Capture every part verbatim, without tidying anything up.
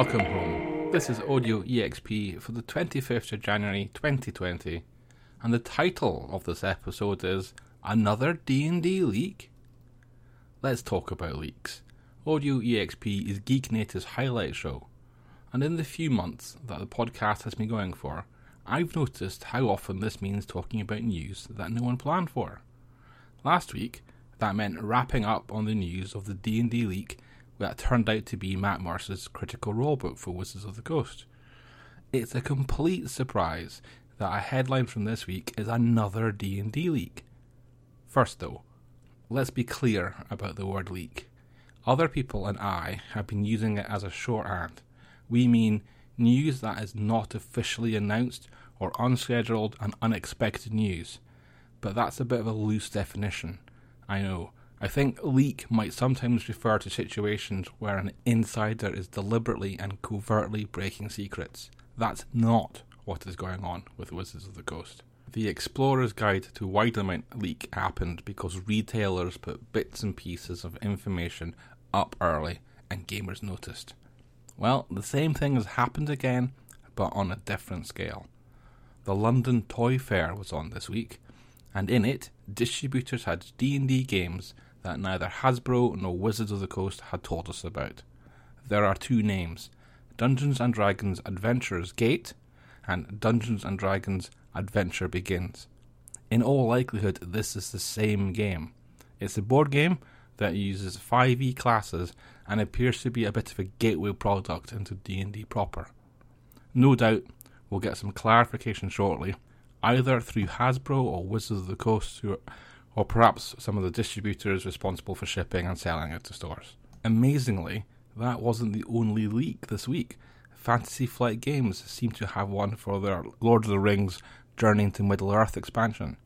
Welcome home. This is Audio E X P for the twenty-fifth of January twenty twenty, and the title of this episode is Another D and D Leak? Let's talk about leaks. Audio E X P is GeekNative's highlight show, and in the few months that the podcast has been going for, I've noticed how often this means talking about news that no one planned for. Last week, that meant wrapping up on the news of the D and D leak that turned out to be Matt Morse's critical rulebook for Wizards of the Coast. It's a complete surprise that a headline from this week is another D and D leak. First though, let's be clear about the word leak. Other people and I have been using it as a shorthand. We mean news that is not officially announced or unscheduled and unexpected news. But that's a bit of a loose definition, I know. I think leak might sometimes refer to situations where an insider is deliberately and covertly breaking secrets. That's not what is going on with Wizards of the Coast. The Explorer's Guide to Wildemount leak happened because retailers put bits and pieces of information up early and gamers noticed. Well, the same thing has happened again, but on a different scale. The London Toy Fair was on this week, and in it, distributors had D and D games that neither Hasbro nor Wizards of the Coast had told us about. There are two names, Dungeons and Dragons Adventurer's Gate and Dungeons and Dragons Adventure Begins. In all likelihood, this is the same game. It's a board game that uses five e classes and appears to be a bit of a gateway product into D and D proper. No doubt, we'll get some clarification shortly, either through Hasbro or Wizards of the Coast, who, or perhaps some of the distributors responsible for shipping and selling it to stores. Amazingly, that wasn't the only leak this week. Fantasy Flight Games seem to have one for their Lord of the Rings Journey into Middle Earth expansion.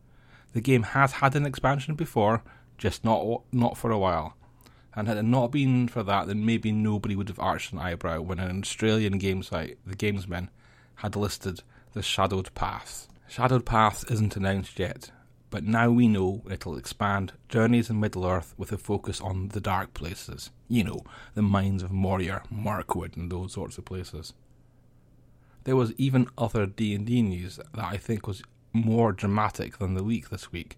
The game has had an expansion before, just not not for a while. And had it not been for that, then maybe nobody would have arched an eyebrow when an Australian game site, The Gamesman, had listed the Shadowed Paths. Shadowed Paths isn't announced yet, but now we know it'll expand Journeys in Middle-earth with a focus on the dark places. You know, the mines of Moria, Mirkwood and those sorts of places. There was even other D and D news that I think was more dramatic than the leak this week.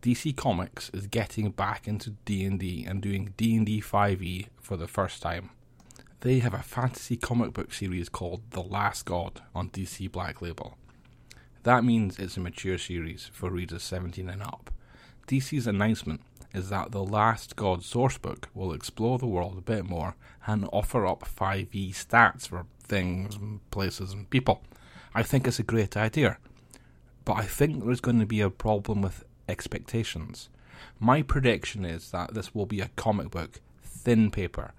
D C Comics is getting back into D and D and doing D and D five e for the first time. They have a fantasy comic book series called The Last God on D C Black Label. That means it's a mature series for readers seventeen and up. D C's announcement is that The Last God Sourcebook will explore the world a bit more and offer up five e stats for things, and places and people. I think it's a great idea, but I think there's going to be a problem with expectations. My prediction is that this will be a comic book, thin paper,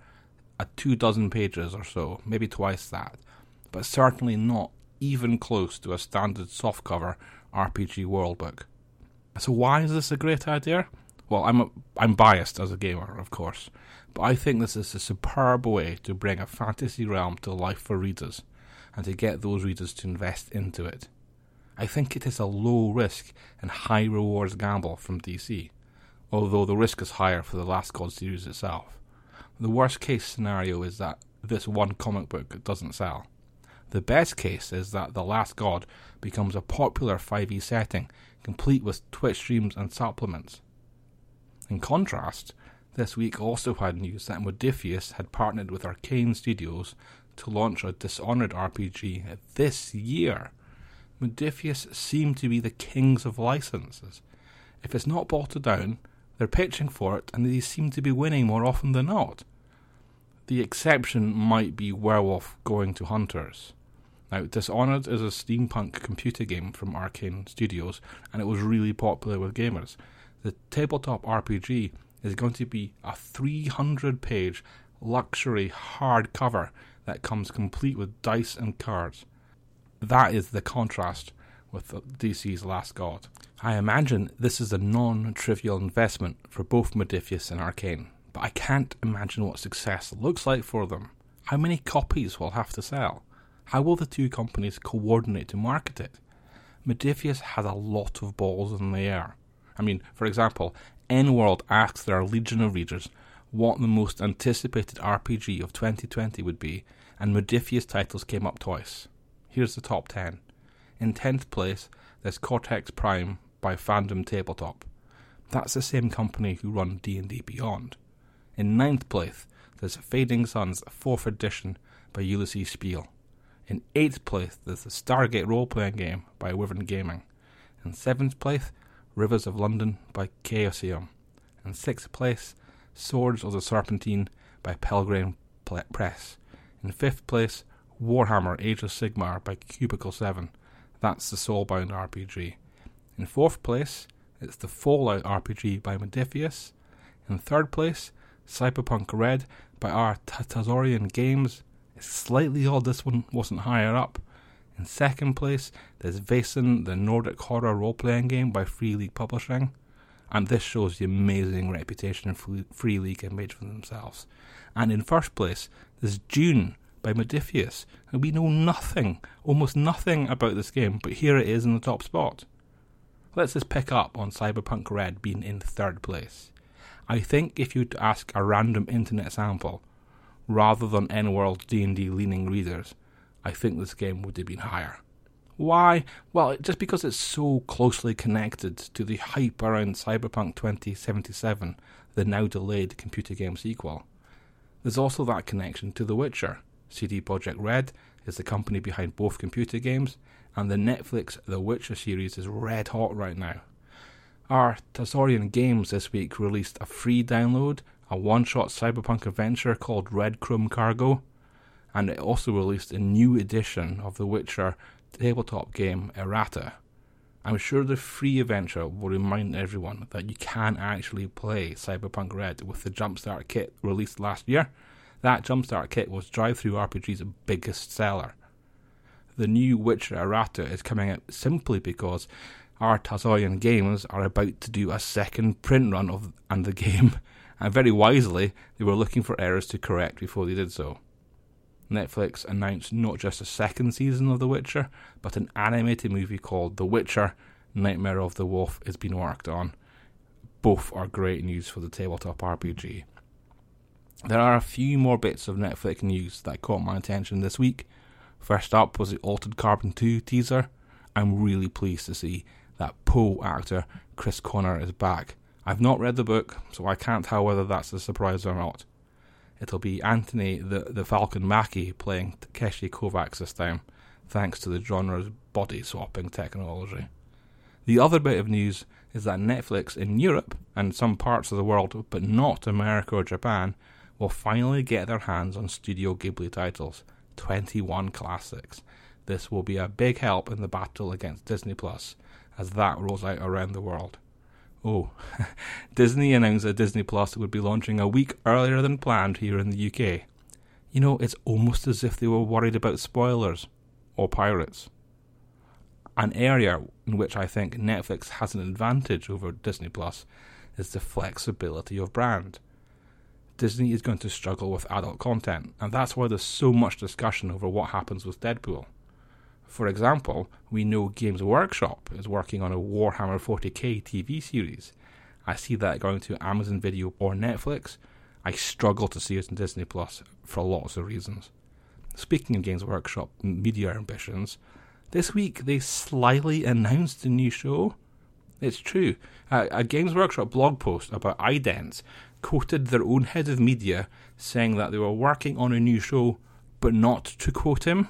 a two dozen pages or so, maybe twice that, but certainly not even close to a standard softcover R P G world book. So why is this a great idea? Well, I'm a, I'm biased as a gamer, of course, but I think this is a superb way to bring a fantasy realm to life for readers, and to get those readers to invest into it. I think it is a low risk and high rewards gamble from D C, although the risk is higher for the Last God series itself. The worst case scenario is that this one comic book doesn't sell. The best case is that The Last God becomes a popular five e setting, complete with Twitch streams and supplements. In contrast, this week also had news that Modiphius had partnered with Arkane Studios to launch a Dishonored R P G this year. Modiphius seem to be the kings of licenses. If it's not bolted down, they're pitching for it and they seem to be winning more often than not. The exception might be Werewolf going to Hunters. Now, Dishonored is a steampunk computer game from Arkane Studios, and it was really popular with gamers. The tabletop R P G is going to be a three hundred page luxury hardcover that comes complete with dice and cards. That is the contrast with D C's Last God. I imagine this is a non-trivial investment for both Modiphius and Arkane, but I can't imagine what success looks like for them. How many copies will have to sell? How will the two companies coordinate to market it? Modiphius has a lot of balls in the air. I mean, for example, E N World asked their legion of readers what the most anticipated R P G of twenty twenty would be, and Modiphius titles came up twice. Here's the top ten. In tenth place, there's Cortex Prime by Fandom Tabletop. That's the same company who run D and D Beyond. In ninth place, there's Fading Suns fourth edition by Ulysses Spiel. In eighth place, there's the Stargate Roleplaying Game by Wyvern Gaming. In seventh place, Rivers of London by Chaosium. In sixth place, Swords of the Serpentine by Pelgrane Press. In fifth place, Warhammer Age of Sigmar by Cubicle seven. That's the Soulbound R P G. In fourth place, it's the Fallout R P G by Modiphius. In third place, Cyberpunk Red by R. Talsorian Games. It's slightly odd this one wasn't higher up. In second place, there's Vason, the Nordic horror role-playing game by Free League Publishing. And this shows the amazing reputation Free League have made for themselves. And in first place, there's Dune by Modiphius. And we know nothing, almost nothing about this game, but here it is in the top spot. Let's just pick up on Cyberpunk Red being in third place. I think if you were to ask a random internet sample, rather than E N World D and D leaning readers, I think this game would have been higher. Why? Well, just because it's so closely connected to the hype around Cyberpunk twenty seventy-seven, the now-delayed computer game sequel. There's also that connection to The Witcher. C D Projekt Red is the company behind both computer games, and the Netflix The Witcher series is red-hot right now. R. Talsorian Games this week released a free download, a one-shot cyberpunk adventure called Red Chrome Cargo, and it also released a new edition of the Witcher tabletop game Errata. I'm sure the free adventure will remind everyone that you can actually play Cyberpunk Red with the Jumpstart kit released last year. That Jumpstart kit was Drive-Thru R P G's biggest seller. The new Witcher Errata is coming out simply because R. Talsorian Games are about to do a second print run of and the game, and very wisely, they were looking for errors to correct before they did so. Netflix announced not just a second season of The Witcher, but an animated movie called The Witcher, Nightmare of the Wolf has been worked on. Both are great news for the tabletop R P G. There are a few more bits of Netflix news that caught my attention this week. First up was the Altered Carbon two teaser. I'm really pleased to see that Poe actor Chris Connor is back. I've not read the book, so I can't tell whether that's a surprise or not. It'll be Anthony the, the Falcon Mackie playing Takeshi Kovacs this time, thanks to the genre's body-swapping technology. The other bit of news is that Netflix in Europe, and some parts of the world, but not America or Japan, will finally get their hands on Studio Ghibli titles, twenty-one classics. This will be a big help in the battle against Disney Plus, as that rolls out around the world. Oh, Disney announced that Disney Plus would be launching a week earlier than planned here in the U K. You know, it's almost as if they were worried about spoilers, or pirates. An area in which I think Netflix has an advantage over Disney Plus is the flexibility of brand. Disney is going to struggle with adult content, and that's why there's so much discussion over what happens with Deadpool. For example, we know Games Workshop is working on a Warhammer forty K T V series. I see that going to Amazon Video or Netflix. I struggle to see it on Disney Plus for lots of reasons. Speaking of Games Workshop media ambitions, this week they slyly announced a new show. It's true. A Games Workshop blog post about idents quoted their own head of media saying that they were working on a new show, but not to quote him.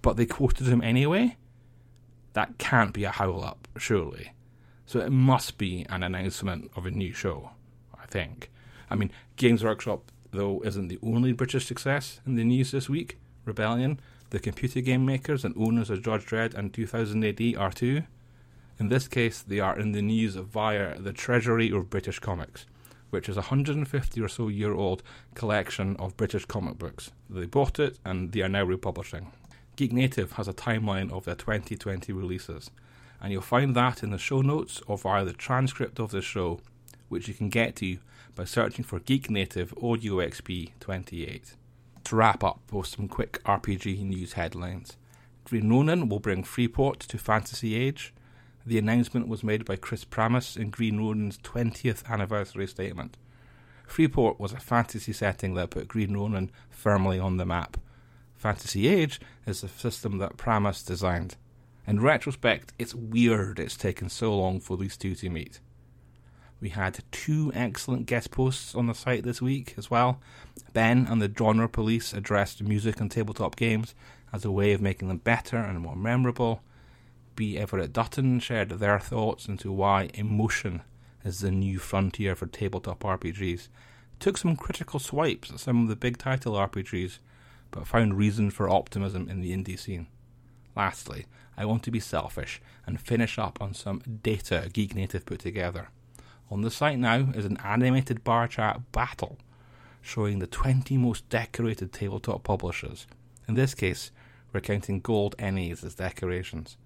But they quoted him anyway? That can't be a howl-up, surely. So it must be an announcement of a new show, I think. I mean, Games Workshop, though, isn't the only British success in the news this week. Rebellion, the computer game makers and owners of Judge Dredd and two thousand A D are too. In this case, they are in the news via the Treasury of British Comics, which is a one hundred fifty or so year old collection of British comic books. They bought it and they are now republishing. Geek Native has a timeline of their twenty twenty releases, and you'll find that in the show notes or via the transcript of the show, which you can get to by searching for Geek Native O D O X P twenty-eight. To wrap up with some quick R P G news headlines, Green Ronin will bring Freeport to Fantasy Age. The announcement was made by Chris Pramas in Green Ronin's twentieth anniversary statement. Freeport was a fantasy setting that put Green Ronin firmly on the map. Fantasy Age is the system that Pramas designed. In retrospect, it's weird it's taken so long for these two to meet. We had two excellent guest posts on the site this week as well. Ben and the Genre Police addressed music and tabletop games as a way of making them better and more memorable. B. Everett Dutton shared their thoughts into why emotion is the new frontier for tabletop R P Gs. Took some critical swipes at some of the big title R P Gs, but found reason for optimism in the indie scene. Lastly, I want to be selfish and finish up on some data Geek Native put together. On the site now is an animated bar chat battle showing the twenty most decorated tabletop publishers. In this case, we're counting gold N Es as decorations.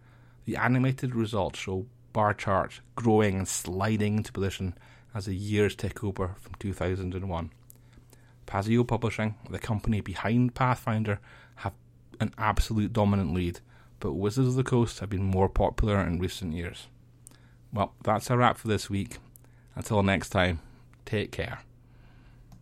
The animated results show bar charts growing and sliding into position as the years tick over from two thousand one. Pazio Publishing, the company behind Pathfinder, have an absolute dominant lead, but Wizards of the Coast have been more popular in recent years. Well, that's a wrap for this week. Until next time, take care.